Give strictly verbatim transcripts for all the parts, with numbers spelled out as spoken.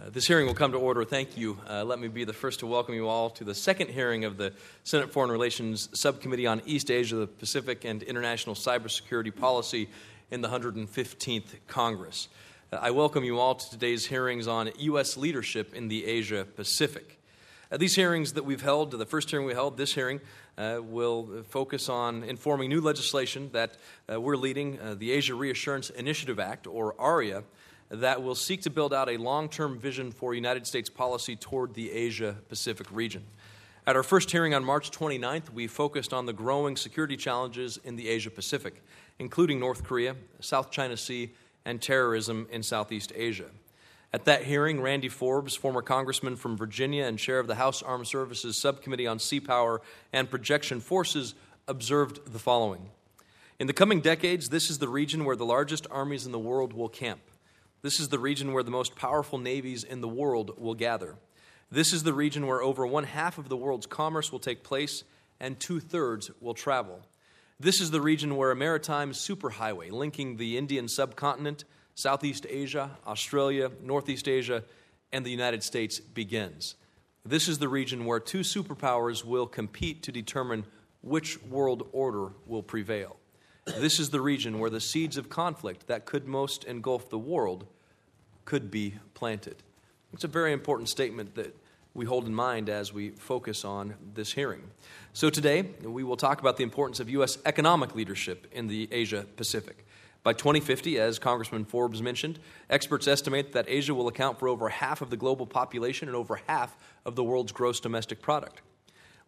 Uh, this hearing will come to order. Thank you. Uh, let me be the first to welcome you all to the second hearing of the Senate Foreign Relations Subcommittee on East Asia, the Pacific, and International Cybersecurity Policy in the one hundred fifteenth Congress. Uh, I welcome you all to today's hearings on U S leadership in the Asia-Pacific. Uh, these hearings that we've held, the first hearing we held, this hearing, uh, will focus on informing new legislation that uh, we're leading, uh, the Asia Reassurance Initiative Act, or ARIA, that will seek to build out a long-term vision for United States policy toward the Asia-Pacific region. At our first hearing on March twenty-ninth, we focused on the growing security challenges in the Asia-Pacific, including North Korea, South China Sea, and terrorism in Southeast Asia. At that hearing, Randy Forbes, former congressman from Virginia and chair of the House Armed Services Subcommittee on Sea Power and Projection Forces, observed the following. In the coming decades, this is the region where the largest armies in the world will camp. This is the region where the most powerful navies in the world will gather. This is the region where over one-half of the world's commerce will take place and two-thirds will travel. This is the region where a maritime superhighway linking the Indian subcontinent, Southeast Asia, Australia, Northeast Asia, and the United States begins. This is the region where two superpowers will compete to determine which world order will prevail. This is the region where the seeds of conflict that could most engulf the world could be planted. It's a very important statement that we hold in mind as we focus on this hearing. So today, we will talk about the importance of U S economic leadership in the Asia-Pacific. By twenty fifty, as Congressman Forbes mentioned, experts estimate that Asia will account for over half of the global population and over half of the world's gross domestic product.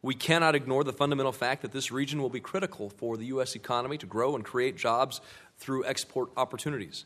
We cannot ignore the fundamental fact that this region will be critical for the U S economy to grow and create jobs through export opportunities.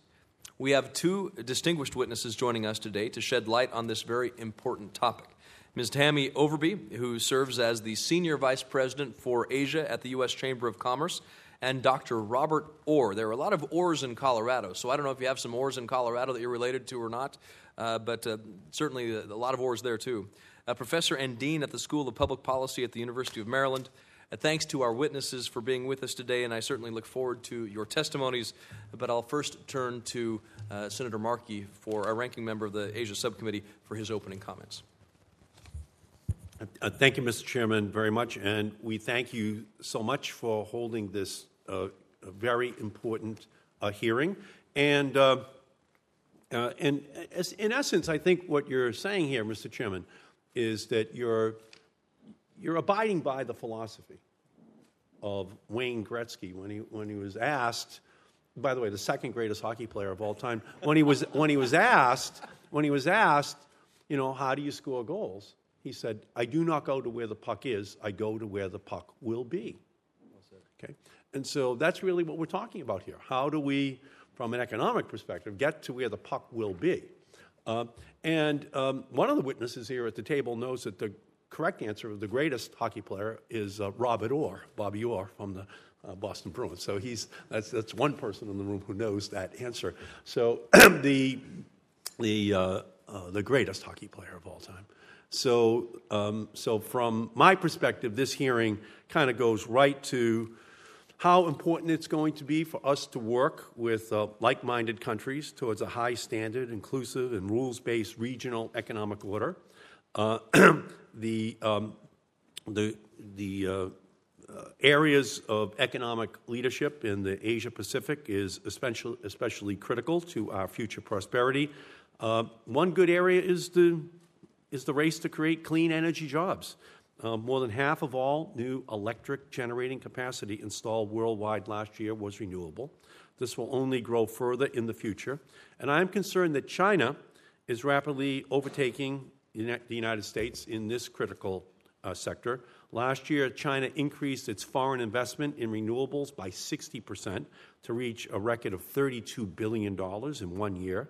We have two distinguished witnesses joining us today to shed light on this very important topic. Miz Tammy Overby, who serves as the Senior Vice President for Asia at the U S Chamber of Commerce, and Doctor Robert Orr. There are a lot of Orrs in Colorado, so I don't know if you have some Orrs in Colorado that you're related to or not, uh, but uh, certainly a, a lot of Orrs there, too. A professor and dean at the School of Public Policy at the University of Maryland. Uh, thanks to our witnesses for being with us today, and I certainly look forward to your testimonies. But I'll first turn to uh, Senator Markey, for our ranking member of the Asia Subcommittee, for his opening comments. Uh, thank you, Mister Chairman, very much, and we thank you so much for holding this uh, very important uh, hearing. And uh, uh, and as, in essence, I think what you're saying here, Mister Chairman, is that you're, you're abiding by the philosophy of Wayne Gretzky when he, when he was asked, by the way, the second greatest hockey player of all time, when he was, when he was asked, when he was asked, you know, how do you score goals? He said, I do not go to where the puck is, I go to where the puck will be. Okay? And so that's really what we're talking about here. How do we, from an economic perspective, get to where the puck will be? Uh, and um, one of the witnesses here at the table knows that the correct answer of the greatest hockey player is uh, Robert Orr, Bobby Orr from the uh, Boston Bruins. So he's that's that's one person in the room who knows that answer. So the the uh, uh, the greatest hockey player of all time. So um, so from my perspective, this hearing kind of goes right to how important it's going to be for us to work with uh, like-minded countries towards a high-standard, inclusive, and rules-based regional economic order. Uh, the um, the the uh, uh, areas of economic leadership in the Asia-Pacific is especially especially critical to our future prosperity. Uh, one good area is the is the race to create clean energy jobs. Uh, more than half of all new electric generating capacity installed worldwide last year was renewable. This will only grow further in the future. And I am concerned that China is rapidly overtaking the United States in this critical uh, sector. Last year, China increased its foreign investment in renewables by sixty percent to reach a record of thirty-two billion dollars in one year.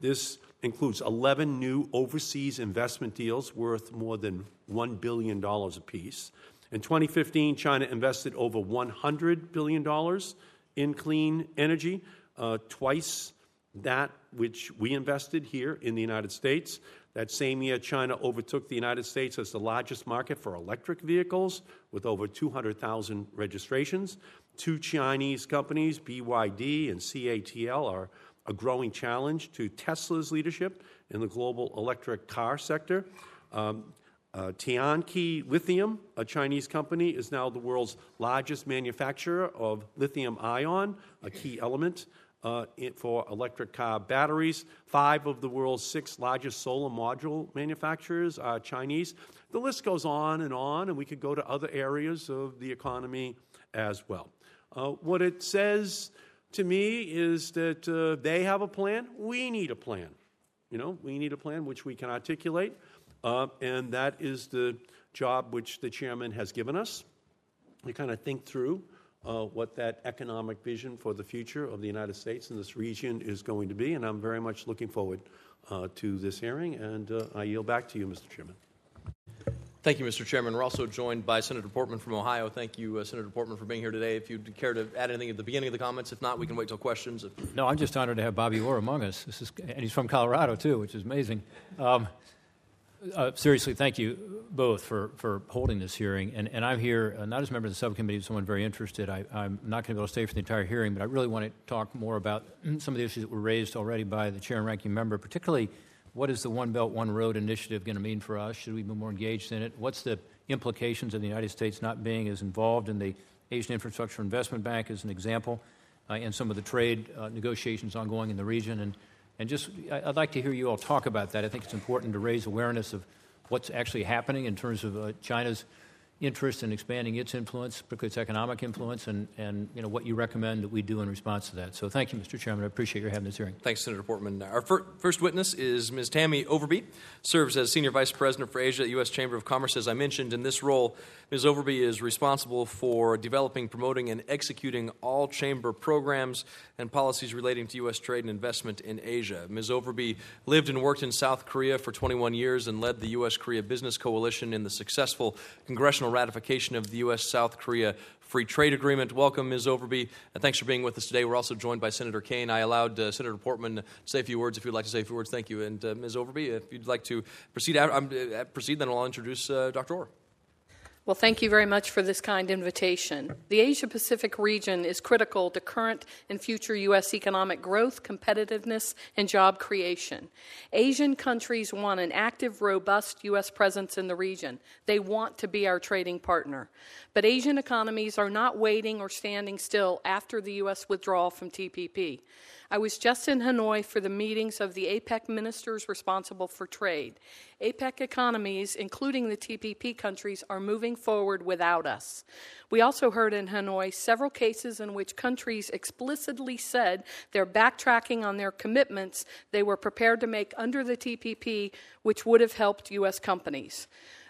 This includes eleven new overseas investment deals worth more than one billion dollars apiece. In twenty fifteen, China invested over one hundred billion dollars in clean energy, uh, twice that which we invested here in the United States. That same year, China overtook the United States as the largest market for electric vehicles, with over two hundred thousand registrations. Two Chinese companies, B Y D and C A T L, are a growing challenge to Tesla's leadership in the global electric car sector. Um, uh, Tianqi Lithium, a Chinese company, is now the world's largest manufacturer of lithium ion, a key element uh, for electric car batteries. Five of the world's six largest solar module manufacturers are Chinese. The list goes on and on, and we could go to other areas of the economy as well. Uh, what it says to me is that uh, they have a plan. We need a plan. You know, we need a plan which we can articulate, uh, and that is the job which the chairman has given us. We kind of think through uh, what that economic vision for the future of the United States and this region is going to be, and I'm very much looking forward uh, to this hearing, and uh, I yield back to you, Mister Chairman. Thank you, Mister Chairman. We're also joined by Senator Portman from Ohio. Thank you, uh, Senator Portman, for being here today. If you'd care to add anything at the beginning of the comments, if not, we can wait till questions. If- no, I'm just honored to have Bobby Orr among us. This is, and he's from Colorado, too, which is amazing. Um, uh, seriously, thank you both for, for holding this hearing. And, and I'm here uh, not as a member of the subcommittee, but someone very interested. I, I'm not going to be able to stay for the entire hearing, but I really want to talk more about some of the issues that were raised already by the chair and ranking member, particularly what is the One Belt, One Road initiative going to mean for us? Should we be more engaged in it? What's the implications of the United States not being as involved in the Asian Infrastructure Investment Bank as an example, uh, and some of the trade uh, negotiations ongoing in the region? And, and just I'd like to hear you all talk about that. I think it's important to raise awareness of what's actually happening in terms of uh, China's interest in expanding its influence, particularly its economic influence, and, and you know what you recommend that we do in response to that. So thank you, Mister Chairman. I appreciate your having this hearing. Thanks, Senator Portman. Our fir- first witness is Miz Tammy Overby, serves as Senior Vice President for Asia at the U S. Chamber of Commerce. As I mentioned, in this role, Miz Overby is responsible for developing, promoting, and executing all Chamber programs and policies relating to U S trade and investment in Asia. Miz Overby lived and worked in South Korea for twenty-one years and led the U S-Korea Business Coalition in the successful congressional ratification of the U S-South Korea Free Trade Agreement. Welcome, Miz Overby, and thanks for being with us today. We're also joined by Senator Kaine. I allowed uh, Senator Portman to say a few words. If you'd like to say a few words, thank you. And uh, Miz Overby, if you'd like to proceed, uh, uh, proceed, then I'll introduce uh, Doctor Orr. Well, thank you very much for this kind invitation. The Asia-Pacific region is critical to current and future U S economic growth, competitiveness, and job creation. Asian countries want an active, robust U S presence in the region. They want to be our trading partner. But Asian economies are not waiting or standing still after the U S withdrawal from T P P. I was just in Hanoi for the meetings of the APEC ministers responsible for trade. APEC economies, including the T P P countries, are moving forward without us. We also heard in Hanoi several cases in which countries explicitly said they're backtracking on their commitments they were prepared to make under the T P P, which would have helped U S companies.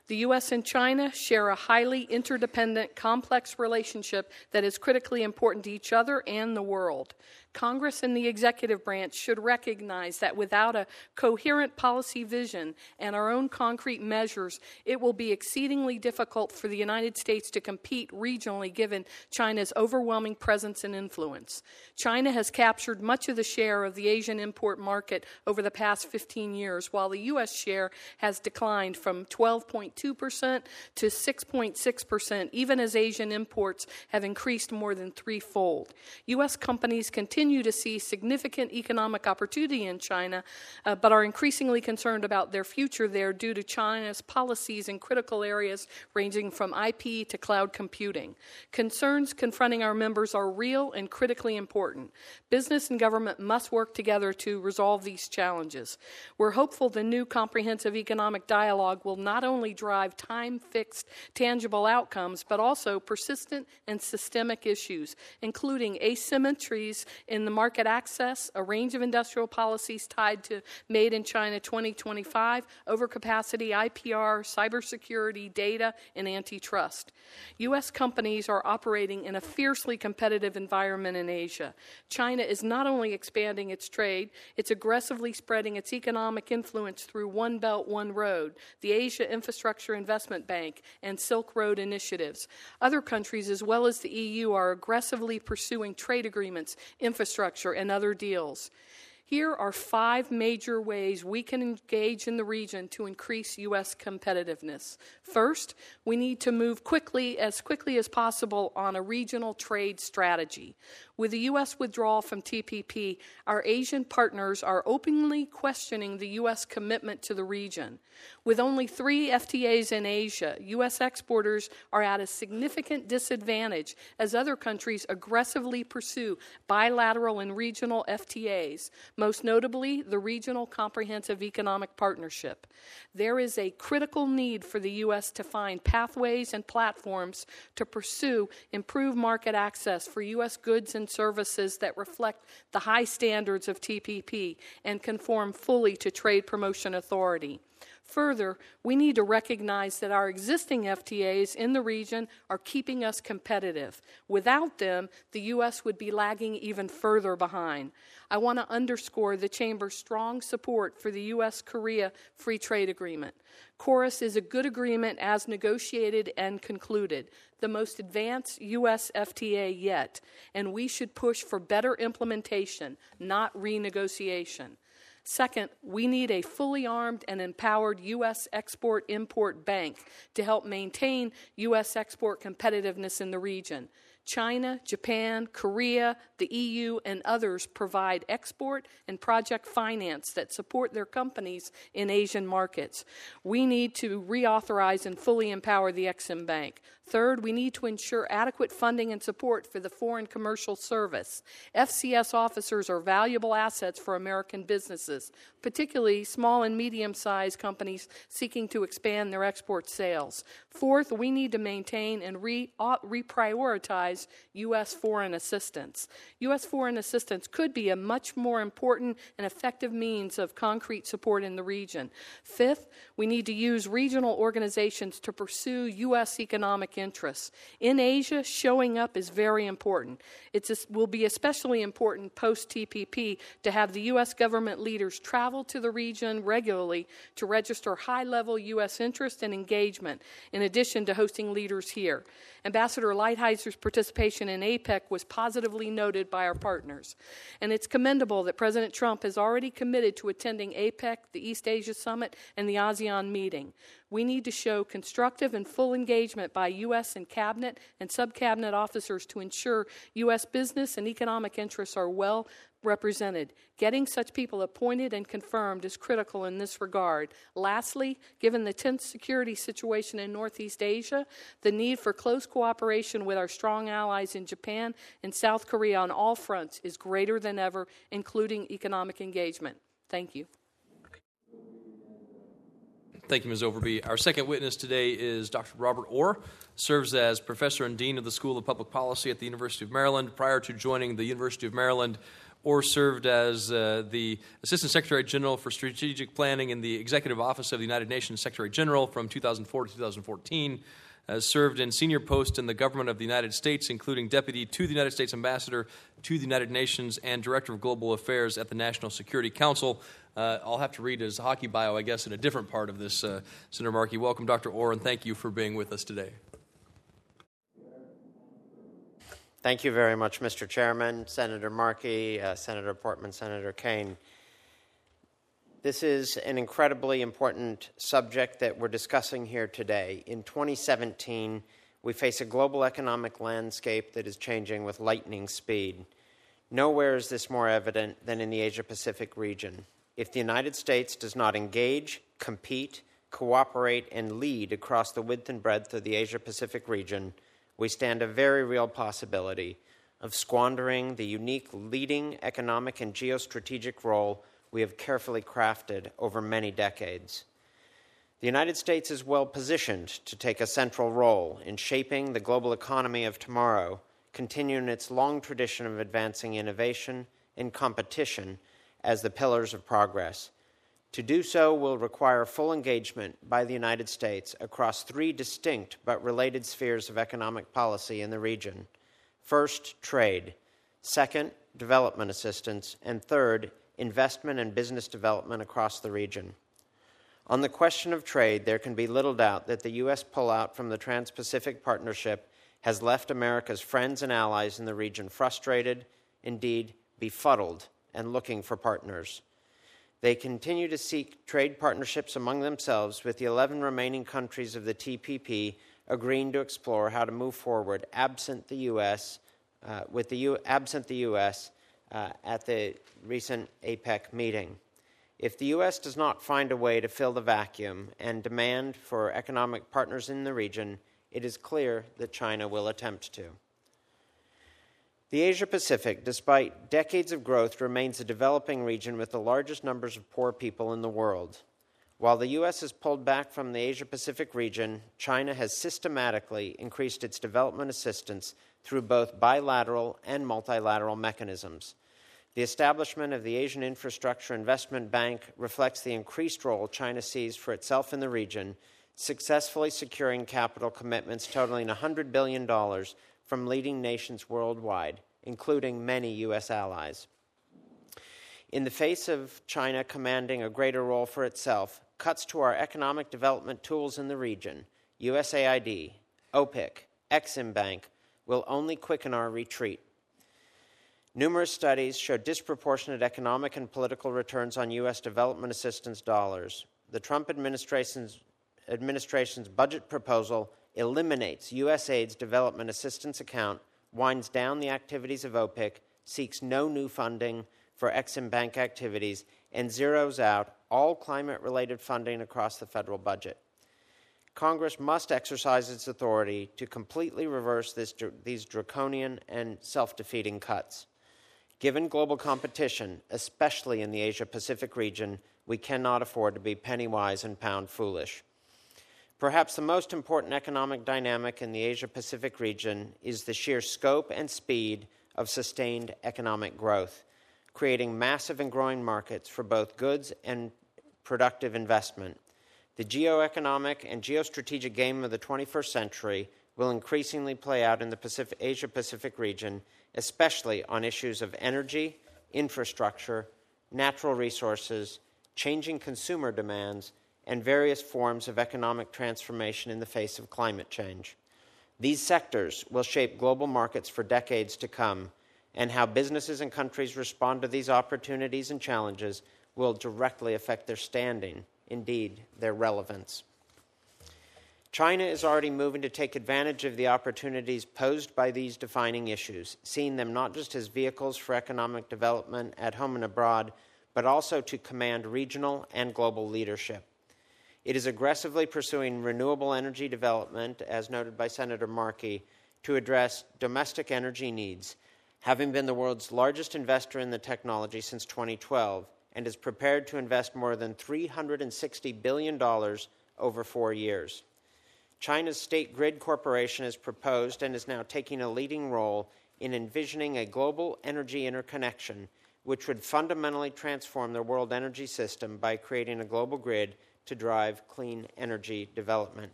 The U S and China share a highly interdependent, complex relationship that is critically important to each other and the world. Congress and the executive branch should recognize that without a coherent policy vision and our own concrete measures, it will be exceedingly difficult for the United States to compete regionally given China's overwhelming presence and influence. China has captured much of the share of the Asian import market over the past fifteen years, while the U S share has declined from twelve point two percent to six point six percent, even as Asian imports have increased more than threefold. U S companies continue to see significant economic opportunity in China, uh, but are increasingly concerned about their future there due to China's policies in critical areas ranging from I P to cloud computing. Concerns confronting our members are real and critically important. Business and government must work together to resolve these challenges. We're hopeful the new comprehensive economic dialogue will not only drive time-fixed, tangible outcomes, but also persistent and systemic issues, including asymmetries in the market access, a range of industrial policies tied to Made in China twenty twenty-five, overcapacity, I P R, cybersecurity, data, and antitrust. U S companies are operating in a fiercely competitive environment in Asia. China is not only expanding its trade, it's aggressively spreading its economic influence through One Belt, One Road, the Asia Infrastructure Investment Bank, and Silk Road initiatives. Other countries, as well as the E U, are aggressively pursuing trade agreements, infrastructure, and other deals. Here are five major ways we can engage in the region to increase U S competitiveness. First, we need to move quickly, as quickly as possible, on a regional trade strategy. With the U S withdrawal from T P P, our Asian partners are openly questioning the U S commitment to the region. With only three F T As in Asia, U S exporters are at a significant disadvantage as other countries aggressively pursue bilateral and regional F T As, most notably the Regional Comprehensive Economic Partnership. There is a critical need for the U S to find pathways and platforms to pursue improved market access for U S goods and services that reflect the high standards of T P P and conform fully to Trade Promotion Authority. Further, we need to recognize that our existing F T As in the region are keeping us competitive. Without them, the U S would be lagging even further behind. I want to underscore the Chamber's strong support for the U S Korea Free Trade Agreement. KORUS is a good agreement as negotiated and concluded, the most advanced U S F T A yet, and we should push for better implementation, not renegotiation. Second, we need a fully armed and empowered U S Export-Import Bank to help maintain U S export competitiveness in the region. China, Japan, Korea, the E U, and others provide export and project finance that support their companies in Asian markets. We need to reauthorize and fully empower the Exim Bank. Third, we need to ensure adequate funding and support for the Foreign Commercial Service. F C S officers are valuable assets for American businesses, particularly small and medium-sized companies seeking to expand their export sales. Fourth, we need to maintain and re- reprioritize U S foreign assistance. U S foreign assistance could be a much more important and effective means of concrete support in the region. Fifth, we need to use regional organizations to pursue U S economic interests. In Asia, showing up is very important. It will be especially important post-T P P to have the U S government leaders travel to the region regularly to register high-level U S interest and engagement, in addition to hosting leaders here. Ambassador Lighthizer participation in APEC was positively noted by our partners. And it's commendable that President Trump has already committed to attending APEC, the East Asia Summit, and the ASEAN meeting. We need to show constructive and full engagement by U S and Cabinet and sub-Cabinet officers to ensure U S business and economic interests are well represented. Getting such people appointed and confirmed is critical in this regard. Lastly, given the tense security situation in Northeast Asia, the need for close cooperation with our strong allies in Japan and South Korea on all fronts is greater than ever, including economic engagement. Thank you. Thank you, Miz Overby. Our second witness today is Doctor Robert Orr, serves as Professor and Dean of the School of Public Policy at the University of Maryland. Prior to joining the University of Maryland, Orr served as uh, the Assistant Secretary General for Strategic Planning in the Executive Office of the United Nations Secretary General from two thousand four to two thousand fourteen, has served in senior posts in the government of the United States, including Deputy to the United States Ambassador to the United Nations and Director of Global Affairs at the National Security Council. Uh, I'll have to read his hockey bio, I guess, in a different part of this. Uh, Senator Markey, welcome, Doctor Orr, and thank you for being with us today. Thank you very much, Mister Chairman, Senator Markey, uh, Senator Portman, Senator Kaine. This is an incredibly important subject that we're discussing here today. In twenty seventeen, we face a global economic landscape that is changing with lightning speed. Nowhere is this more evident than in the Asia-Pacific region. If the United States does not engage, compete, cooperate, and lead across the width and breadth of the Asia-Pacific region, we stand a very real possibility of squandering the unique leading economic and geostrategic role we have carefully crafted over many decades. The United States is well positioned to take a central role in shaping the global economy of tomorrow, continuing its long tradition of advancing innovation and competition as the pillars of progress. To do so will require full engagement by the United States across three distinct but related spheres of economic policy in the region. First, trade. Second, development assistance. And third, investment and business development across the region. On the question of trade, there can be little doubt that the U S pullout from the Trans-Pacific Partnership has left America's friends and allies in the region frustrated, indeed befuddled, and looking for partners. They continue to seek trade partnerships among themselves, with the eleven remaining countries of the T P P agreeing to explore how to move forward absent the U S uh, with the U- absent the U S uh, at the recent APEC meeting. If the U S does not find a way to fill the vacuum and demand for economic partners in the region, it is clear that China will attempt to. The Asia-Pacific, despite decades of growth, remains a developing region with the largest numbers of poor people in the world. While the U S has pulled back from the Asia-Pacific region, China has systematically increased its development assistance through both bilateral and multilateral mechanisms. The establishment of the Asian Infrastructure Investment Bank reflects the increased role China sees for itself in the region, successfully securing capital commitments totaling one hundred billion dollars from leading nations worldwide, including many U S allies. In the face of China commanding a greater role for itself, cuts to our economic development tools in the region, U S A I D, O P I C, Exim Bank, will only quicken our retreat. Numerous studies show disproportionate economic and political returns on U S development assistance dollars. The Trump administration's, administration's budget proposal eliminates USAID's development assistance account, winds down the activities of O P I C, seeks no new funding for Exim Bank activities, and zeroes out all climate-related funding across the federal budget. Congress must exercise its authority to completely reverse this, these draconian and self-defeating cuts. Given global competition, especially in the Asia-Pacific region, we cannot afford to be penny-wise and pound-foolish. Perhaps the most important economic dynamic in the Asia-Pacific region is the sheer scope and speed of sustained economic growth, creating massive and growing markets for both goods and productive investment. The geoeconomic and geostrategic game of the twenty-first century will increasingly play out in the Pacific, Asia-Pacific region, especially on issues of energy, infrastructure, natural resources, changing consumer demands, and various forms of economic transformation in the face of climate change. These sectors will shape global markets for decades to come, and how businesses and countries respond to these opportunities and challenges will directly affect their standing, indeed, their relevance. China is already moving to take advantage of the opportunities posed by these defining issues, seeing them not just as vehicles for economic development at home and abroad, but also to command regional and global leadership. It is aggressively pursuing renewable energy development, as noted by Senator Markey, to address domestic energy needs, having been the world's largest investor in the technology since twenty twelve, and is prepared to invest more than three hundred sixty billion dollars over four years. China's State Grid Corporation has proposed and is now taking a leading role in envisioning a global energy interconnection, which would fundamentally transform the world energy system by creating a global grid to drive clean energy development.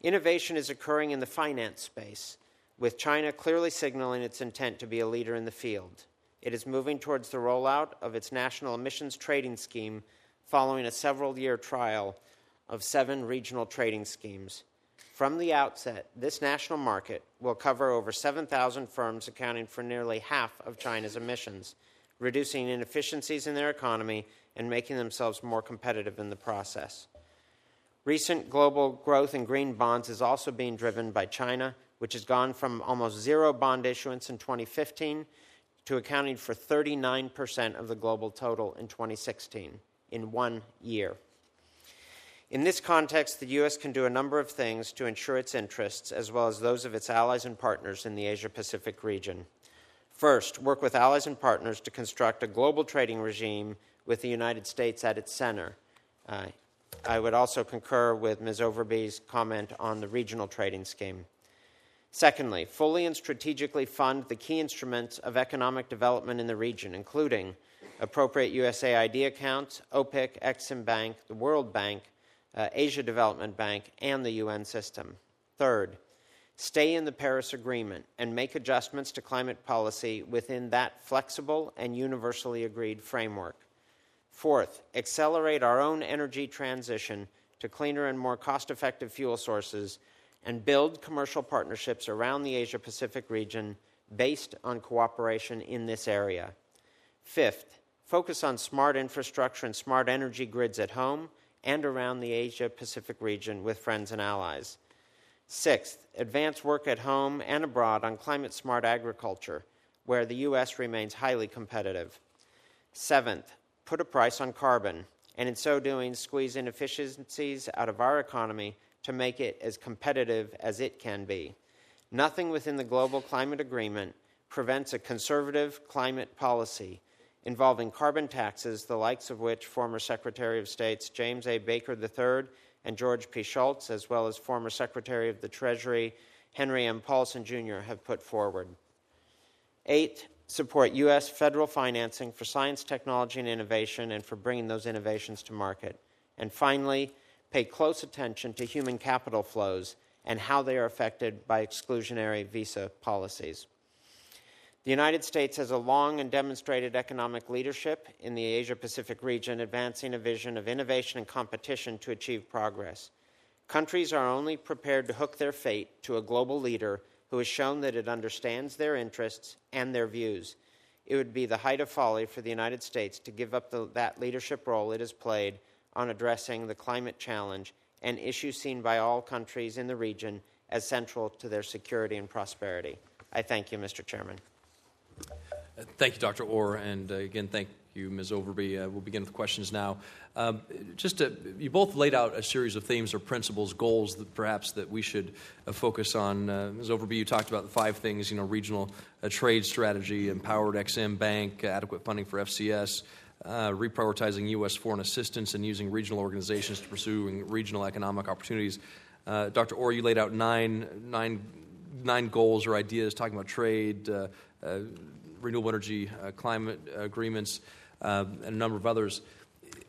Innovation is occurring in the finance space, with China clearly signaling its intent to be a leader in the field. It is moving towards the rollout of its national emissions trading scheme following a several-year trial of seven regional trading schemes. From the outset, this national market will cover over seven thousand firms accounting for nearly half of China's emissions, reducing inefficiencies in their economy and making themselves more competitive in the process. Recent global growth in green bonds is also being driven by China, which has gone from almost zero bond issuance in twenty fifteen to accounting for thirty-nine percent of the global total in twenty sixteen, in one year. In this context, the U S can do a number of things to ensure its interests, as well as those of its allies and partners in the Asia-Pacific region. First, work with allies and partners to construct a global trading regime with the United States at its center. Uh, I would also concur with Miz Overby's comment on the regional trading scheme. Secondly, fully and strategically fund the key instruments of economic development in the region, including appropriate U S A I D accounts, O P I C, Exim Bank, the World Bank, uh, Asia Development Bank, and the U N system. Third, stay in the Paris Agreement and make adjustments to climate policy within that flexible and universally agreed framework. Fourth, accelerate our own energy transition to cleaner and more cost-effective fuel sources and build commercial partnerships around the Asia-Pacific region based on cooperation in this area. Fifth, focus on smart infrastructure and smart energy grids at home and around the Asia-Pacific region with friends and allies. Sixth, advance work at home and abroad on climate-smart agriculture, where the U S remains highly competitive. Seventh, put a price on carbon, and in so doing, squeeze inefficiencies out of our economy to make it as competitive as it can be. Nothing within the global climate agreement prevents a conservative climate policy involving carbon taxes, the likes of which former Secretary of States James A. Baker the third and George P. Schultz, as well as former Secretary of the Treasury Henry M. Paulson Junior have put forward. Eighth, support U S federal financing for science, technology, and innovation and for bringing those innovations to market. And finally, pay close attention to human capital flows and how they are affected by exclusionary visa policies. The United States has a long and demonstrated economic leadership in the Asia-Pacific region, advancing a vision of innovation and competition to achieve progress. Countries are only prepared to hook their fate to a global leader who has shown that it understands their interests and their views. It would be the height of folly for the United States to give up the, that leadership role it has played on addressing the climate challenge, an issue seen by all countries in the region as central to their security and prosperity. I thank you, Mister Chairman. Thank you, Doctor Orr, and uh, again, thank you, Miz Overby. Uh, we'll begin with questions now. Uh, just to, you both laid out a series of themes or principles, goals that perhaps that we should uh, focus on. Uh, Miz Overby, you talked about the five things, you know, regional uh, trade strategy, empowered Exim Bank, uh, adequate funding for F C S, Uh, reprioritizing U S foreign assistance and using regional organizations to pursue regional economic opportunities. Uh, Doctor Orr, you laid out nine, nine, nine goals or ideas, talking about trade, uh, uh, renewable energy, uh, climate agreements, uh, and a number of others.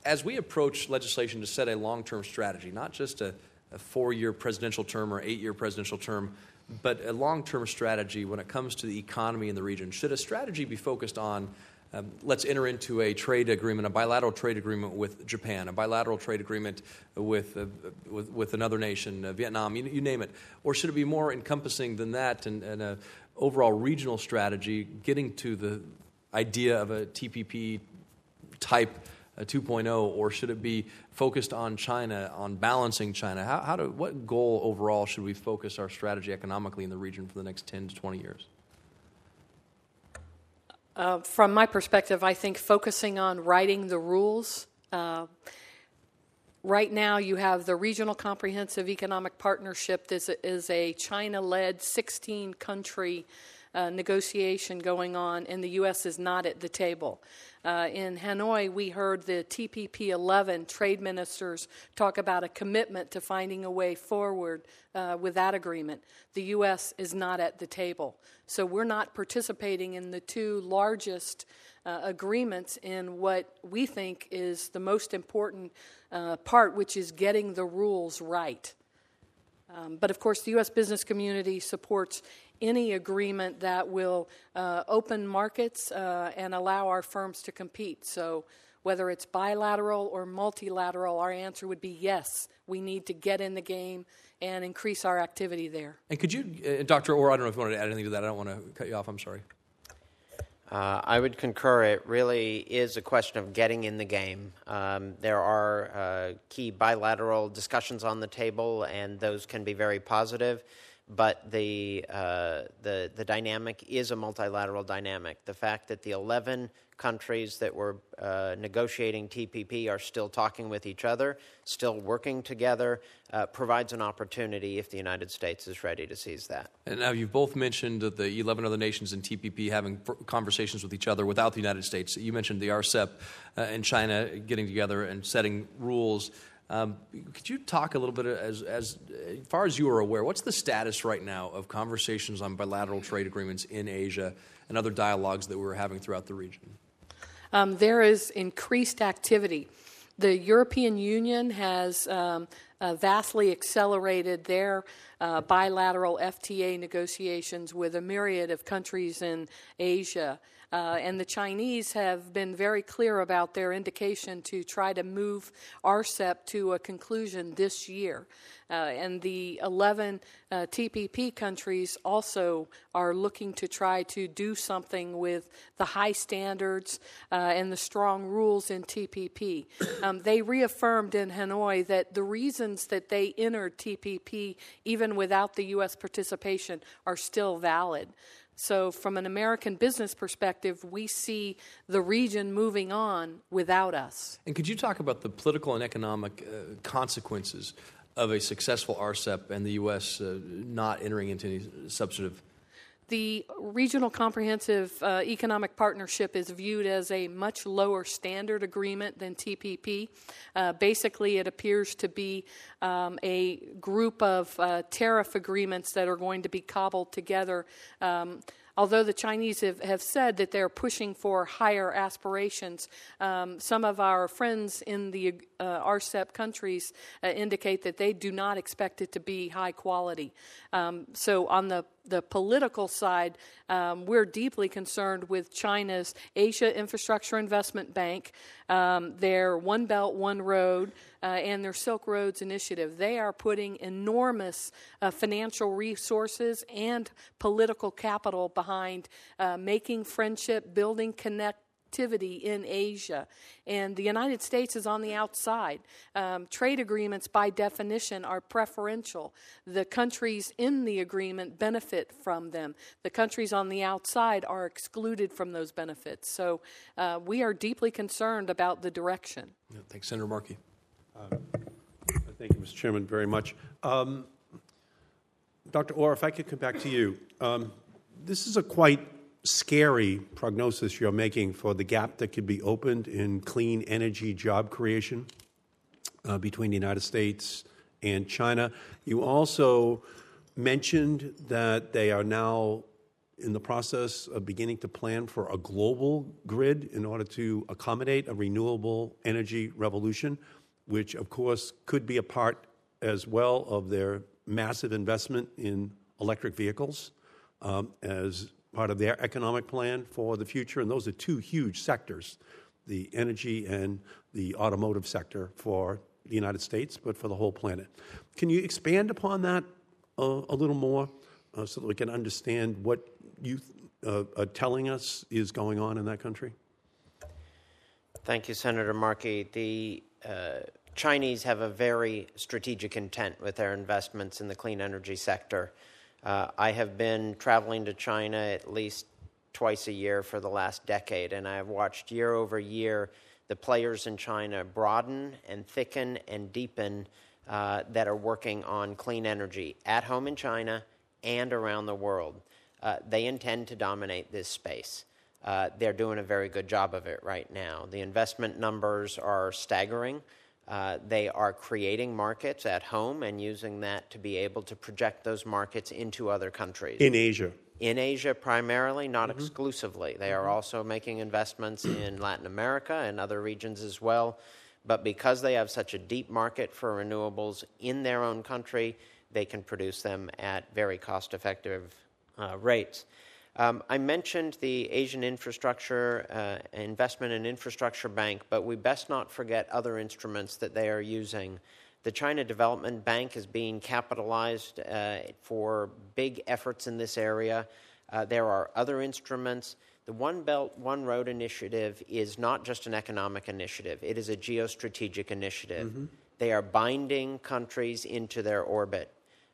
As we approach legislation to set a long-term strategy, not just a, a four-year presidential term or eight-year presidential term, but a long-term strategy when it comes to the economy in the region, should a strategy be focused on Um, let's enter into a trade agreement, a bilateral trade agreement with Japan, a bilateral trade agreement with uh, with, with another nation, uh, Vietnam, you, you name it? Or should it be more encompassing than that and an overall regional strategy, getting to the idea of a T P P type uh, two point oh, or should it be focused on China, on balancing China? How, how do, what goal overall should we focus our strategy economically in the region for the next ten to twenty years? Uh, from my perspective, I think focusing on writing the rules. Uh, right now, you have the Regional Comprehensive Economic Partnership. This is a China-led sixteen-country uh, negotiation going on, and the U S is not at the table. Uh, in Hanoi, we heard the T P P eleven trade ministers talk about a commitment to finding a way forward uh, with that agreement. The U S is not at the table. So we're not participating in the two largest uh, agreements in what we think is the most important uh, part, which is getting the rules right. Um, but, of course, the U S business community supports any agreement that will uh, open markets uh, and allow our firms to compete. So whether it's bilateral or multilateral, our answer would be yes, we need to get in the game and increase our activity there. And could you, uh, Doctor Orr, I don't know if you wanted to add anything to that. I don't want to cut you off. I'm sorry. Uh, I would concur. It really is a question of getting in the game. Um, there are uh, key bilateral discussions on the table, and those can be very positive. But the, uh, the the dynamic is a multilateral dynamic. The fact that the eleven countries that were uh, negotiating T P P are still talking with each other, still working together, uh, provides an opportunity if the United States is ready to seize that. And now you've both mentioned the eleven other nations in T P P having conversations with each other without the United States. You mentioned the R C E P uh, and China getting together and setting rules. Um, could you talk a little bit, as, as, as far as you are aware, what's the status right now of conversations on bilateral trade agreements in Asia and other dialogues that we're having throughout the region? Um, there is increased activity. The European Union has um, uh, vastly accelerated their uh, bilateral F T A negotiations with a myriad of countries in Asia. Uh, and the Chinese have been very clear about their indication to try to move R C E P to a conclusion this year. Uh, and the eleven uh, T P P countries also are looking to try to do something with the high standards uh, and the strong rules in T P P. Um, they reaffirmed in Hanoi that the reasons that they entered T P P, even without the U S participation, are still valid. So from an American business perspective, we see the region moving on without us. And could you talk about the political and economic uh, consequences of a successful R C E P and the U S uh, not entering into any substantive? The Regional Comprehensive uh, Economic Partnership is viewed as a much lower standard agreement than T P P. Uh, basically, it appears to be um, a group of uh, tariff agreements that are going to be cobbled together. Um, Although the Chinese have, have said that they're pushing for higher aspirations, um, some of our friends in the uh, R C E P countries uh, indicate that they do not expect it to be high quality. Um, so on the, the political side, um, we're deeply concerned with China's Asia Infrastructure Investment Bank, um, their One Belt One Road, Uh, and their Silk Roads initiative. They are putting enormous uh, financial resources and political capital behind uh, making friendship, building connect. activity in Asia, and the United States is on the outside. Um, trade agreements, by definition, are preferential. The countries in the agreement benefit from them. The countries on the outside are excluded from those benefits. So uh, we are deeply concerned about the direction. Yeah, thanks, Senator Markey. Uh, thank you, Mister Chairman, very much. Um, Doctor Orr, if I could come back to you. Um, this is a quite scary prognosis you're making for the gap that could be opened in clean energy job creation uh, between the United States and China. You also mentioned that they are now in the process of beginning to plan for a global grid in order to accommodate a renewable energy revolution, which, of course, could be a part as well of their massive investment in electric vehicles um, as part of their economic plan for the future. And those are two huge sectors, the energy and the automotive sector for the United States, but for the whole planet. Can you expand upon that a, a little more uh, so that we can understand what you uh, are telling us is going on in that country? Thank you, Senator Markey. The uh, Chinese have a very strategic intent with their investments in the clean energy sector. Uh, I have been traveling to China at least twice a year for the last decade, and I have watched year over year the players in China broaden and thicken and deepen uh, that are working on clean energy at home in China and around the world. Uh, they intend to dominate this space. Uh, they're doing a very good job of it right now. The investment numbers are staggering. Uh, they are creating markets at home and using that to be able to project those markets into other countries. In Asia? In Asia primarily, not mm-hmm. exclusively. They are also making investments in Latin America and other regions as well. But because they have such a deep market for renewables in their own country, they can produce them at very cost-effective uh, rates. Um, I mentioned the Asian Infrastructure uh, Investment and Infrastructure Bank, but we best not forget other instruments that they are using. The China Development Bank is being capitalized uh, for big efforts in this area. Uh, there are other instruments. The One Belt, One Road initiative is not just an economic initiative. It is a geostrategic initiative. Mm-hmm. They are binding countries into their orbit.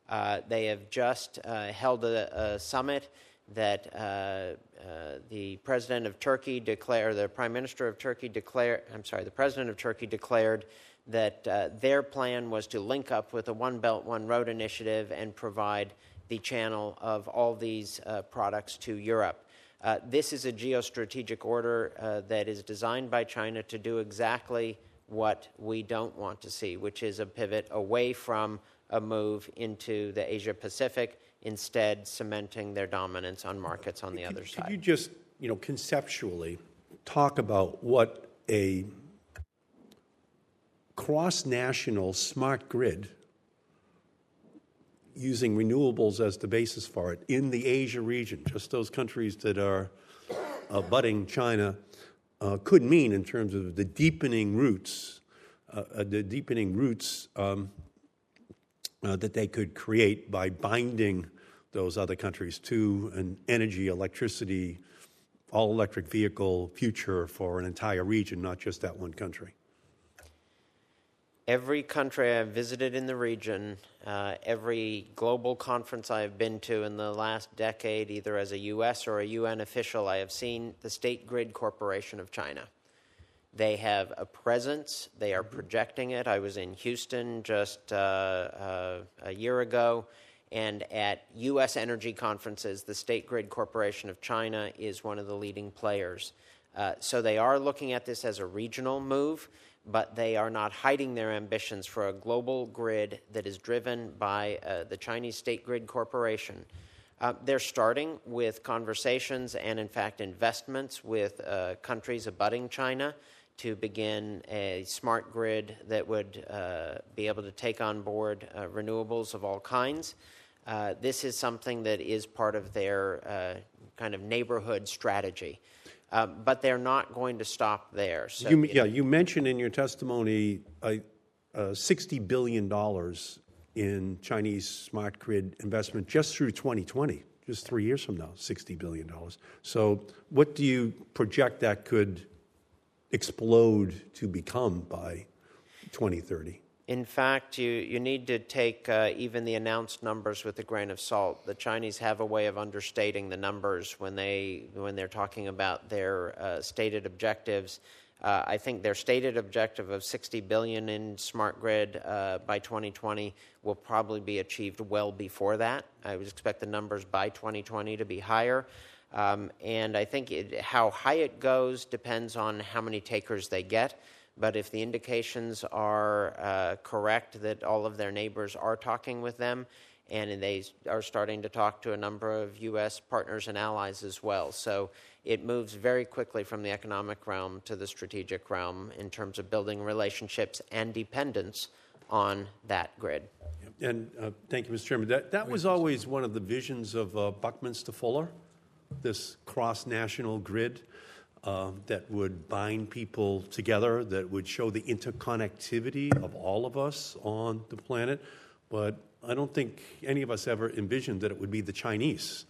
Uh, they have just uh, held a, a summit that uh, uh, the president of Turkey declared, the prime minister of Turkey declared, I'm sorry, the president of Turkey declared that uh, their plan was to link up with the One Belt, One Road initiative and provide the channel of all these uh, products to Europe. Uh, this is a geostrategic order uh, that is designed by China to do exactly what we don't want to see, which is a pivot away from a move into the Asia-Pacific, instead cementing their dominance on markets on the could, other side. Could you just, you know, conceptually talk about what a cross-national smart grid using renewables as the basis for it in the Asia region, just those countries that are of budding China uh, could mean in terms of the deepening roots, uh, the deepening roots um, uh, that they could create by binding those other countries to an energy, electricity, all-electric vehicle future for an entire region, not just that one country. Every country I've visited in the region, uh, every global conference I've been to in the last decade, either as a U S or a U N official, I have seen the State Grid Corporation of China. They have a presence. They are projecting it. I was in Houston just uh, uh, a year ago, and at U S energy conferences, the State Grid Corporation of China is one of the leading players. Uh, so they are looking at this as a regional move, but they are not hiding their ambitions for a global grid that is driven by uh, the Chinese State Grid Corporation. Uh, they're starting with conversations and, in fact, investments with uh, countries abutting China to begin a smart grid that would uh, be able to take on board uh, renewables of all kinds. Uh, this is something that is part of their uh, kind of neighborhood strategy. Uh, but they're not going to stop there. So, you, you yeah, know. You mentioned in your testimony uh, uh, sixty billion dollars in Chinese smart grid investment just through twenty twenty, just three years from now, sixty billion dollars. So what do you project that could explode to become by twenty thirty? In fact, you, you need to take uh, even the announced numbers with a grain of salt. The Chinese have a way of understating the numbers when, they, when they're talking about their uh, stated objectives. Uh, I think their stated objective of sixty billion dollars in smart grid uh, by twenty twenty will probably be achieved well before that. I would expect the numbers by twenty twenty to be higher. Um, and I think it, how high it goes depends on how many takers they get. But if the indications are uh, correct that all of their neighbors are talking with them, and they are starting to talk to a number of U S partners and allies as well. So it moves very quickly from the economic realm to the strategic realm in terms of building relationships and dependence on that grid. And uh, thank you, Mister Chairman. That, that was always one of the visions of uh, Buckminster Fuller, this cross-national grid. Uh, that would bind people together, that would show the interconnectivity of all of us on the planet. But I don't think any of us ever envisioned that it would be the Chinese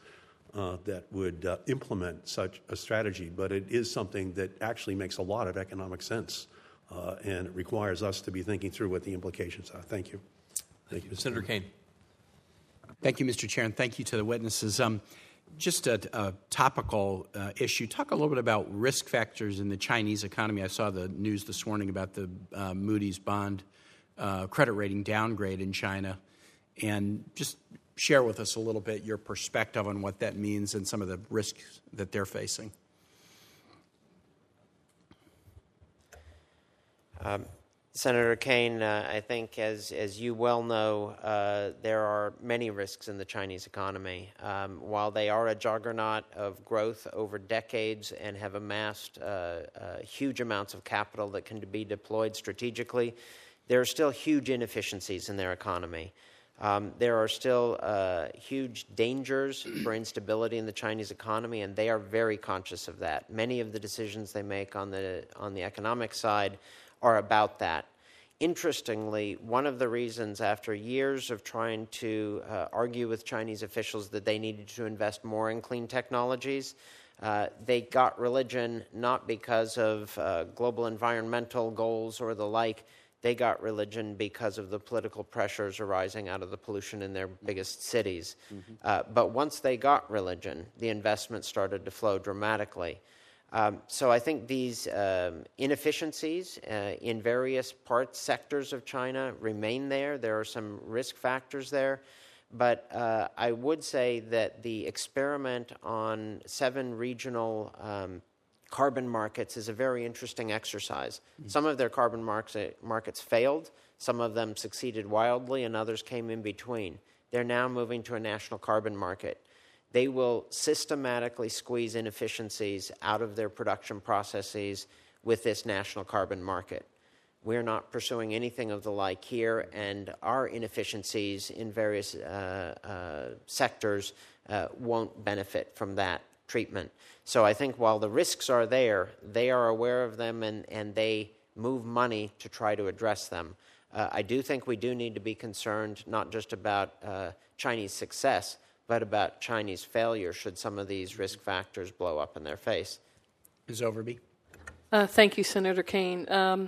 uh, that would uh, implement such a strategy. But it is something that actually makes a lot of economic sense, uh, and it requires us to be thinking through what the implications are. Thank you. Thank, Thank you. Senator Kane. Thank you, Mister Chair, and thank you to the witnesses. Um, Just a, a topical uh, issue. Talk a little bit about risk factors in the Chinese economy. I saw the news this morning about the uh, Moody's bond uh, credit rating downgrade in China. And just share with us a little bit your perspective on what that means and some of the risks that they're facing. Um. Senator Kane, uh, I think, as as you well know, uh, there are many risks in the Chinese economy. Um, while they are a juggernaut of growth over decades and have amassed uh, uh, huge amounts of capital that can be deployed strategically, there are still huge inefficiencies in their economy. Um, there are still uh, huge dangers for instability in the Chinese economy, and they are very conscious of that. Many of the decisions they make on the on the economic side are about that. Interestingly, one of the reasons after years of trying to uh, argue with Chinese officials that they needed to invest more in clean technologies, uh, they got religion not because of uh, global environmental goals or the like. They got religion because of the political pressures arising out of the pollution in their biggest cities. Mm-hmm. Uh, but once they got religion, the investment started to flow dramatically. Um, so I think these um, inefficiencies uh, in various parts, sectors of China remain there. There are some risk factors there. But uh, I would say that the experiment on seven regional um, carbon markets is a very interesting exercise. Mm-hmm. Some of their carbon market, markets failed. Some of them succeeded wildly, and others came in between. They're now moving to a national carbon market. They will systematically squeeze inefficiencies out of their production processes with this national carbon market. We're not pursuing anything of the like here, and our inefficiencies in various uh, uh, sectors uh, won't benefit from that treatment. So I think while the risks are there, they are aware of them and, and they move money to try to address them. Uh, I do think we do need to be concerned not just about uh, Chinese success, but about Chinese failure should some of these risk factors blow up in their face. Miz Overby. Uh, thank you, Senator Kaine. Um,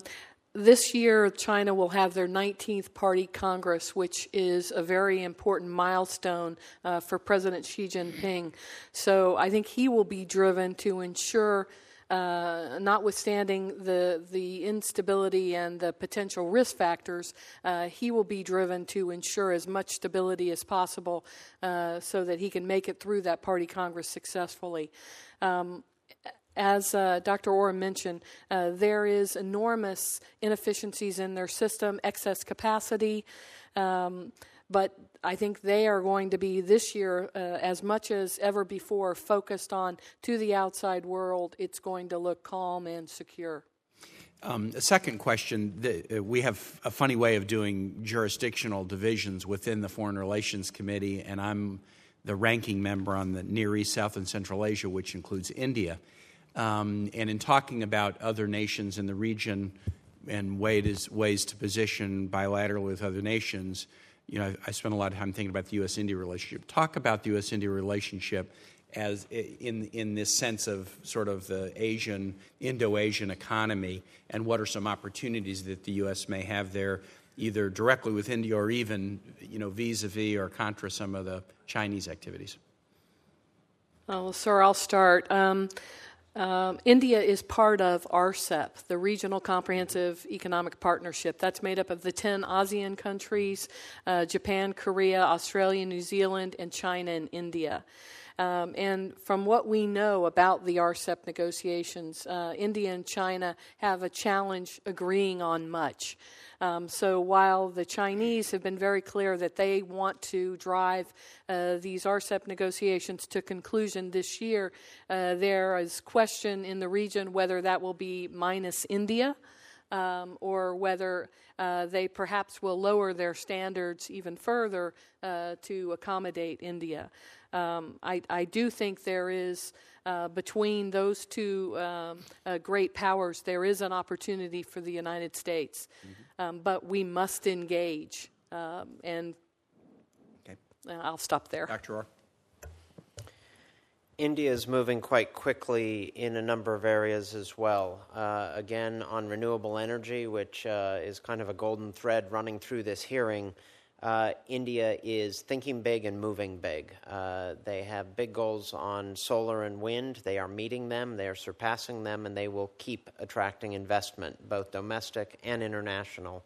This year, China will have their nineteenth Party Congress, which is a very important milestone uh, for President Xi Jinping. So I think he will be driven to ensure, uh, notwithstanding the, the instability and the potential risk factors, uh, he will be driven to ensure as much stability as possible uh, so that he can make it through that Party Congress successfully. Um, As uh, Doctor Orr mentioned, uh, there is enormous inefficiencies in their system, excess capacity, um, but I think they are going to be this year, uh, as much as ever before, focused on to the outside world, it's going to look calm and secure. Um, a second question, the, uh, we have a funny way of doing jurisdictional divisions within the Foreign Relations Committee, and I'm the ranking member on the Near East, South and Central Asia, which includes India. Um, and in talking about other nations in the region and ways, ways to position bilaterally with other nations, you know, I, I spent a lot of time thinking about the U S India relationship. Talk about the U S India relationship as in in this sense of sort of the Asian, Indo-Asian economy, and what are some opportunities that the U S may have there, either directly with India or even, you know, vis-a-vis or contra some of the Chinese activities. Well, sir, I'll start. Um, Um, India is part of R C E P, the Regional Comprehensive Economic Partnership. That's made up of the ten ASEAN countries, uh, Japan, Korea, Australia, New Zealand, and China and India. Um, and from what we know about the R C E P negotiations, uh, India and China have a challenge agreeing on much. Um, so while the Chinese have been very clear that they want to drive uh, these R C E P negotiations to conclusion this year, uh, there is question in the region whether that will be minus India um, or whether uh, they perhaps will lower their standards even further uh, to accommodate India. Um, I, I do think there is, uh, between those two um, uh, great powers, there is an opportunity for the United States. Mm-hmm. um, but we must engage. Um, and okay. I'll stop there. Doctor Orr. India is moving quite quickly in a number of areas as well. Uh, again, on renewable energy, which uh, is kind of a golden thread running through this hearing, Uh, India is thinking big and moving big. Uh, they have big goals on solar and wind. They are meeting them, they are surpassing them, and they will keep attracting investment, both domestic and international.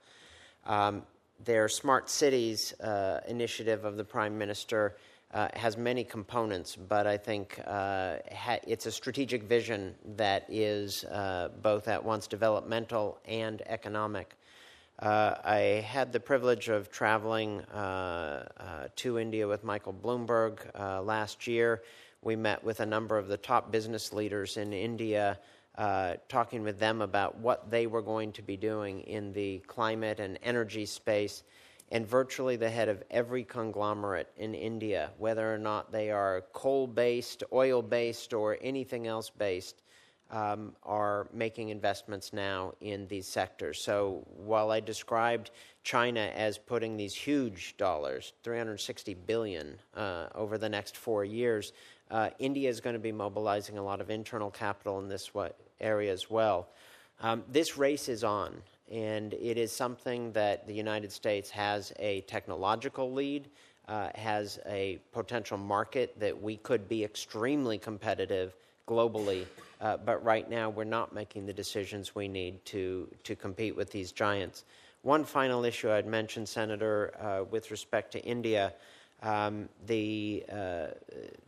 Um, their Smart Cities uh, initiative of the Prime Minister uh, has many components, but I think uh, ha- it's a strategic vision that is uh, both at once developmental and economic. Uh, I had the privilege of traveling uh, uh, to India with Michael Bloomberg uh, last year. We met with a number of the top business leaders in India, uh, talking with them about what they were going to be doing in the climate and energy space. And virtually the head of every conglomerate in India, whether or not they are coal-based, oil-based, or anything else-based, Um, are making investments now in these sectors. So while I described China as putting these huge dollars, three hundred sixty billion dollars uh, over the next four years, uh, India is going to be mobilizing a lot of internal capital in this w- area as well. Um, this race is on, and it is something that the United States has a technological lead, uh, has a potential market that we could be extremely competitive globally, uh, but right now we're not making the decisions we need to, to compete with these giants. One final issue I'd mention, Senator, uh, with respect to India, um, the uh,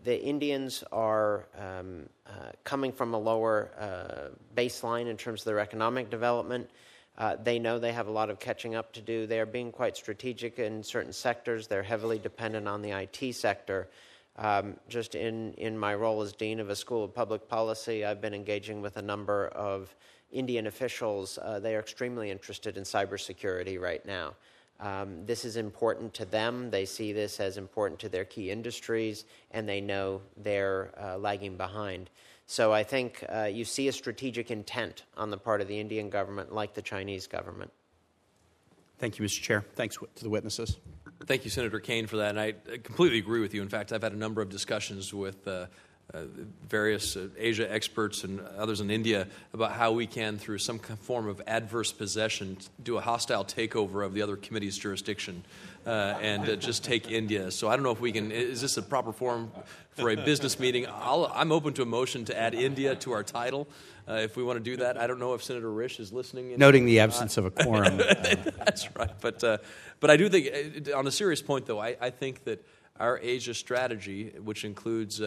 the Indians are um, uh, coming from a lower uh, baseline in terms of their economic development. Uh, they know they have a lot of catching up to do. They are being quite strategic in certain sectors. They're heavily dependent on the I T sector. Um, just in, in my role as Dean of a School of Public Policy, I've been engaging with a number of Indian officials. Uh, they are extremely interested in cybersecurity right now. Um, this is important to them. They see this as important to their key industries, and they know they're uh, lagging behind. So I think uh, you see a strategic intent on the part of the Indian government, like the Chinese government. Thank you, Mister Chair. Thanks to the witnesses. Thank you, Senator Kaine, for that. And I completely agree with you. In fact, I've had a number of discussions with uh, Uh, various uh, Asia experts and others in India about how we can, through some form of adverse possession, do a hostile takeover of the other committee's jurisdiction uh, and uh, just take India. So I don't know if we can, is this a proper forum for a business meeting? I'll, I'm open to a motion to add India to our title uh, if we want to do that. I don't know if Senator Risch is listening. Noting the absence of a quorum. That's right. But, uh, but I do think, on a serious point, though, I, I think that our Asia strategy, which includes uh,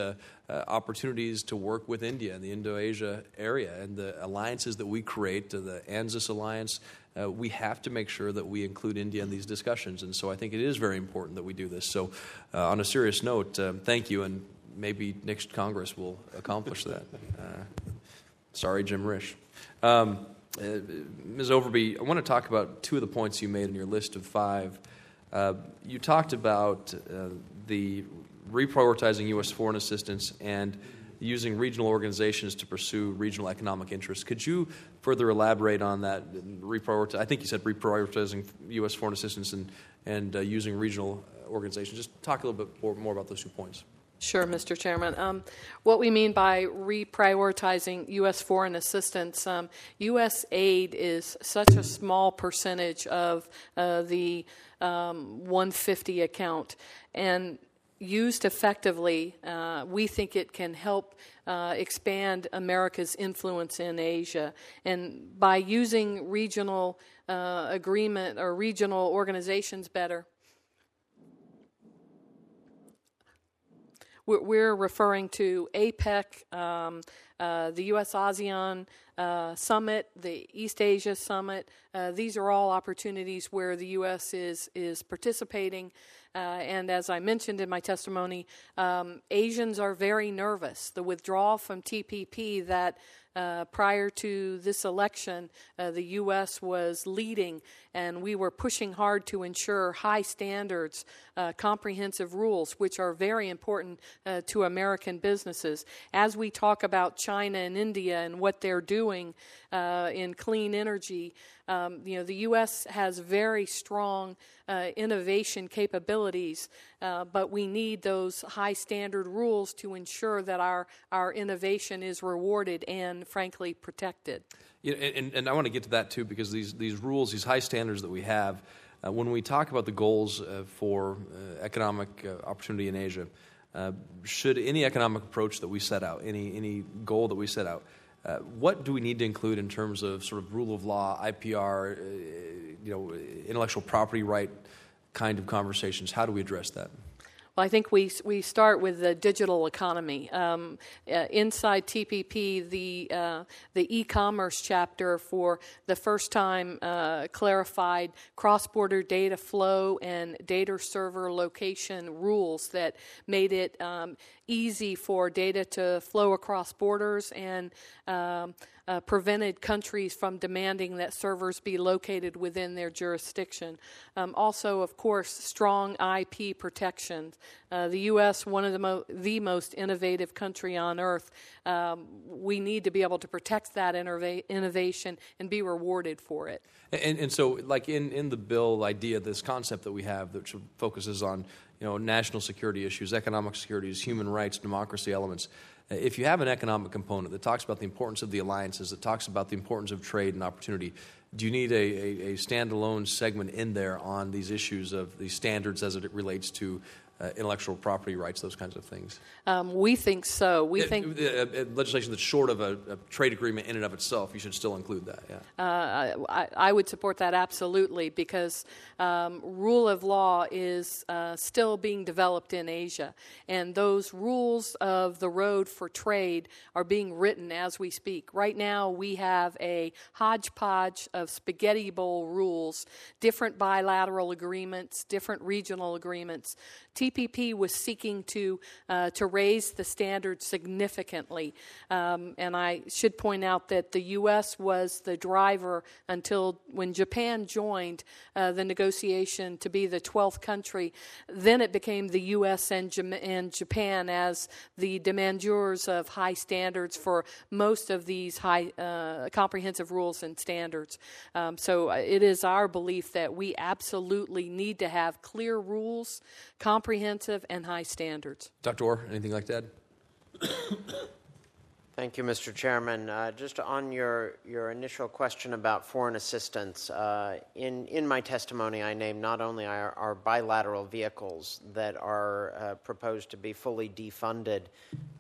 uh, opportunities to work with India and the Indo-Asia area and the alliances that we create, uh, the ANZUS alliance, uh, we have to make sure that we include India in these discussions. And so I think it is very important that we do this. So uh, on a serious note, uh, thank you, and maybe next Congress will accomplish that. Uh, sorry, Jim Risch. Um, uh, Miz Overby, I want to talk about two of the points you made in your list of five. Uh, you talked about uh, the reprioritizing U S foreign assistance and using regional organizations to pursue regional economic interests. Could you further elaborate on that? Reprioritize, I think you said reprioritizing U S foreign assistance and, and uh, using regional organizations. Just talk a little bit more, more about those two points. Sure, Mister Chairman. Um, what we mean by reprioritizing U S foreign assistance, um, U S aid is such a small percentage of uh, the um, one fifty account, and used effectively, uh, we think it can help uh, expand America's influence in Asia. And by using regional uh, agreement or regional organizations better, we're referring to APEC, um, uh, the U S ASEAN uh, Summit, the East Asia Summit. Uh, these are all opportunities where the U S is is participating. Uh, and as I mentioned in my testimony, um, Asians are very nervous. The withdrawal from T P P that Uh, prior to this election, uh, the U S was leading, and we were pushing hard to ensure high standards, uh, comprehensive rules, which are very important uh, to American businesses. As we talk about China and India and what they're doing uh, in clean energy, um, you know, the U S has very strong uh, innovation capabilities, uh, but we need those high standard rules to ensure that our, our innovation is rewarded and frankly protected. Yeah, and, and I want to get to that too, because these, these rules, these high standards that we have, uh, when we talk about the goals uh, for uh, economic uh, opportunity in Asia, uh, should any economic approach that we set out, any any goal that we set out, uh, what do we need to include in terms of sort of rule of law, I P R, uh, you know, intellectual property right kind of conversations? How do we address that? Well, I think we we start with the digital economy. Um, uh, inside T P P, the uh, the e-commerce chapter for the first time uh, clarified cross-border data flow and data server location rules that made it um, easy for data to flow across borders and um, uh, prevented countries from demanding that servers be located within their jurisdiction. Um, also, of course, strong I P protection. Uh, the U S, one of the, mo- the most innovative country on earth, um, we need to be able to protect that innova- innovation and be rewarded for it. And, and so, like in, in the bill idea, this concept that we have that focuses on, you know, national security issues, economic securities, human rights, democracy elements. If you have an economic component that talks about the importance of the alliances, that talks about the importance of trade and opportunity, do you need a, a, a standalone segment in there on these issues of these standards as it relates to Uh, intellectual property rights, those kinds of things? Um, we think so. We it, think uh, uh, legislation that's short of a, a trade agreement in and of itself, you should still include that. Yeah, uh, I, I would support that absolutely, because um, rule of law is uh, still being developed in Asia, and those rules of the road for trade are being written as we speak. Right now, we have a hodgepodge of spaghetti bowl rules, different bilateral agreements, different regional agreements. T- T P P was seeking to uh, to raise the standard significantly. Um, and I should point out that the U S was the driver until when Japan joined uh, the negotiation to be the twelfth country. Then it became the U S and, J- and Japan as the demandeurs of high standards for most of these high uh, comprehensive rules and standards. Um, so it is our belief that we absolutely need to have clear rules, comprehensive, and high standards. Doctor Orr, anything like that? Thank you, Mister Chairman. Uh, just on your, your initial question about foreign assistance, uh, in, in my testimony I named not only our, our bilateral vehicles that are uh, proposed to be fully defunded,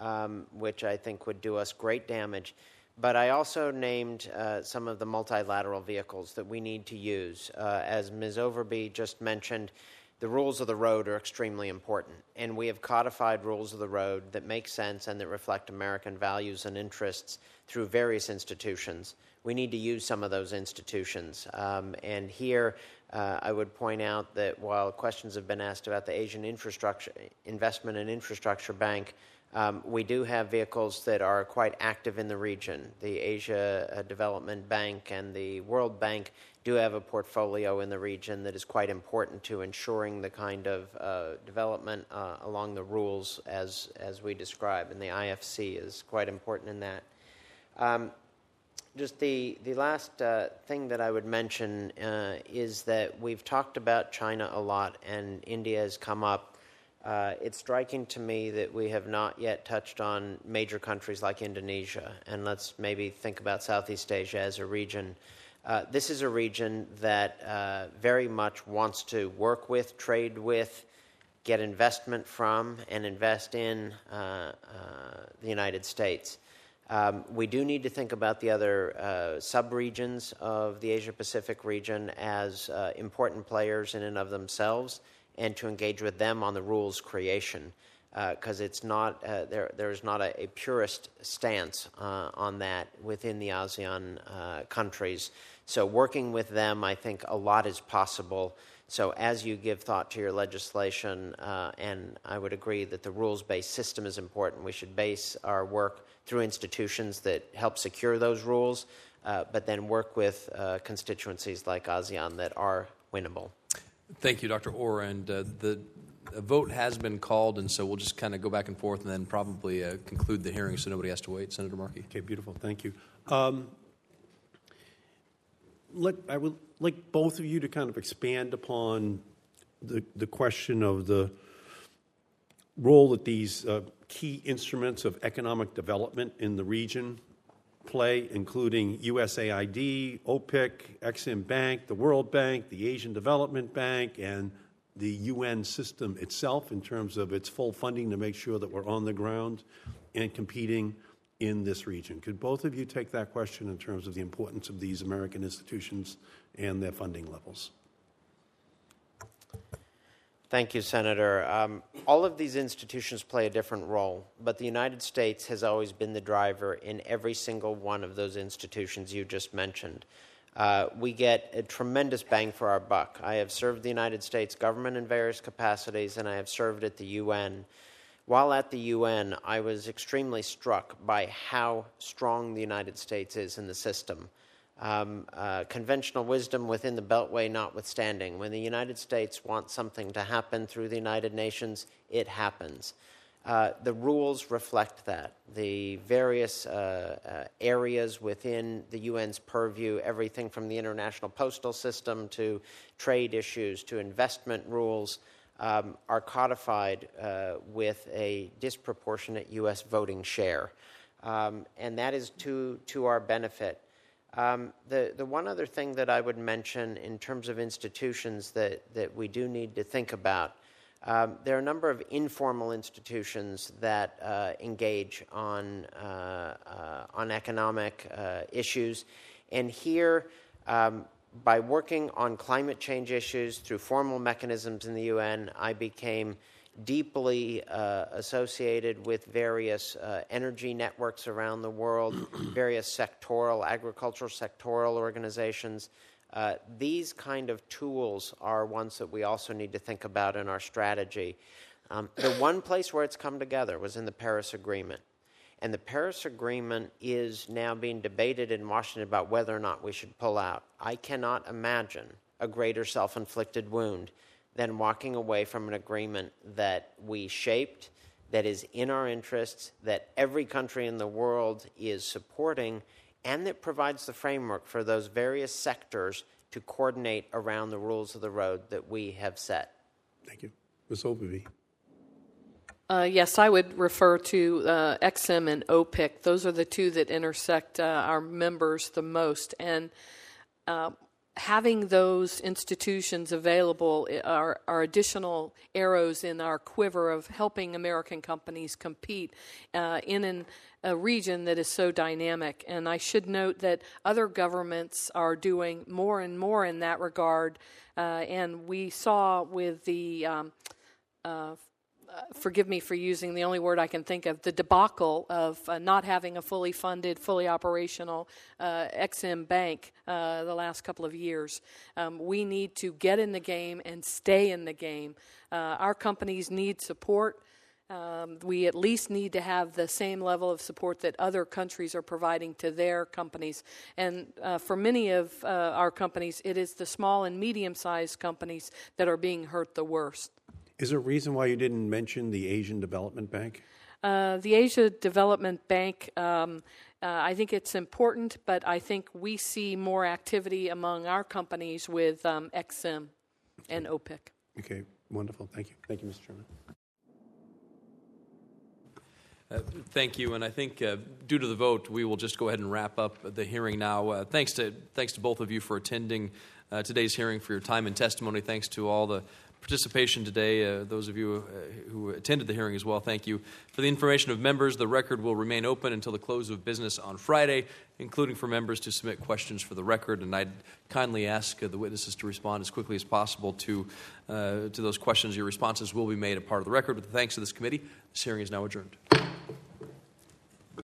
um, which I think would do us great damage, but I also named uh, some of the multilateral vehicles that we need to use. Uh, as Miz Overby just mentioned, the rules of the road are extremely important, and we have codified rules of the road that make sense and that reflect American values and interests through various institutions. We need to use some of those institutions. Um, and here uh, I would point out that while questions have been asked about the Asian Infrastructure Investment and Infrastructure Bank, um, we do have vehicles that are quite active in the region. The Asia Development Bank and the World Bank do have a portfolio in the region that is quite important to ensuring the kind of uh, development uh, along the rules as as we describe, and the I F C is quite important in that. Um, just the, the last uh, thing that I would mention uh, is that we've talked about China a lot, and India has come up. Uh, it's striking to me that we have not yet touched on major countries like Indonesia, and let's maybe think about Southeast Asia as a region. Uh, this is a region that uh, very much wants to work with, trade with, get investment from, and invest in uh, uh, the United States. Um, we do need to think about the other uh, sub-regions of the Asia-Pacific region as uh, important players in and of themselves, and to engage with them on the rules creation, because uh, it's not uh, there. There is not a, a purist stance uh, on that within the ASEAN uh, countries. So working with them, I think a lot is possible. So as you give thought to your legislation, uh, and I would agree that the rules-based system is important. We should base our work through institutions that help secure those rules, uh, but then work with uh, constituencies like ASEAN that are winnable. Thank you, Doctor Orr. And uh, the vote has been called, and so we'll just kind of go back and forth and then probably uh, conclude the hearing so nobody has to wait. Senator Markey. Okay, beautiful. Thank you. Um, Let, I would like both of you to kind of expand upon the the question of the role that these uh, key instruments of economic development in the region play, including U S A I D, OPIC, Exim Bank, the World Bank, the Asian Development Bank, and the U N system itself in terms of its full funding to make sure that we're on the ground and competing in this region. Could both of you take that question in terms of the importance of these American institutions and their funding levels? Thank you, Senator. Um, all of these institutions play a different role, but the United States has always been the driver in every single one of those institutions you just mentioned. Uh, we get a tremendous bang for our buck. I have served the United States government in various capacities, and I have served at the U N. While at the U N, I was extremely struck by how strong the United States is in the system. Um, uh, conventional wisdom within the Beltway notwithstanding, when the United States wants something to happen through the United Nations, it happens. Uh, the rules reflect that. The various uh, uh, areas within the U N's purview, everything from the international postal system to trade issues to investment rules, Um, are codified uh, with a disproportionate U S voting share. Um, and that is to to our benefit. Um, the, the one other thing that I would mention in terms of institutions that, that we do need to think about, um, there are a number of informal institutions that uh, engage on, uh, uh, on economic uh, issues. And here, um, by working on climate change issues through formal mechanisms in the U N, I became deeply uh, associated with various uh, energy networks around the world, various sectoral, agricultural sectoral organizations. Uh, these kind of tools are ones that we also need to think about in our strategy. Um, the one place where it's come together was in the Paris Agreement. And the Paris Agreement is now being debated in Washington about whether or not we should pull out. I cannot imagine a greater self-inflicted wound than walking away from an agreement that we shaped, that is in our interests, that every country in the world is supporting, and that provides the framework for those various sectors to coordinate around the rules of the road that we have set. Thank you. Miz Overby. Uh, yes, I would refer to uh, Exim and O P I C. Those are the two that intersect uh, our members the most. And uh, having those institutions available are, are additional arrows in our quiver of helping American companies compete uh, in an, a region that is so dynamic. And I should note that other governments are doing more and more in that regard. Uh, and we saw with the... Um, uh, Uh, forgive me for using the only word I can think of, the debacle of uh, not having a fully funded, fully operational uh, Exim Bank uh, the last couple of years. Um, we need to get in the game and stay in the game. Uh, our companies need support. Um, we at least need to have the same level of support that other countries are providing to their companies. And uh, for many of uh, our companies, it is the small and medium-sized companies that are being hurt the worst. Is there a reason why you didn't mention the Asian Development Bank? Uh, the Asia Development Bank, um, uh, I think it's important, but I think we see more activity among our companies with um, Exim and O P I C. Okay, wonderful. Thank you. Thank you, Mister Chairman. Uh, thank you, and I think uh, due to the vote, we will just go ahead and wrap up the hearing now. Uh, thanks to thanks to both of you for attending uh, today's hearing, for your time and testimony. Thanks to all the participation today. Uh, those of you uh, who attended the hearing as well, thank you. For the information of members, the record will remain open until the close of business on Friday, including for members to submit questions for the record. And I'd kindly ask uh, the witnesses to respond as quickly as possible to, uh, to those questions. Your responses will be made a part of the record. With the thanks of this committee, this hearing is now adjourned.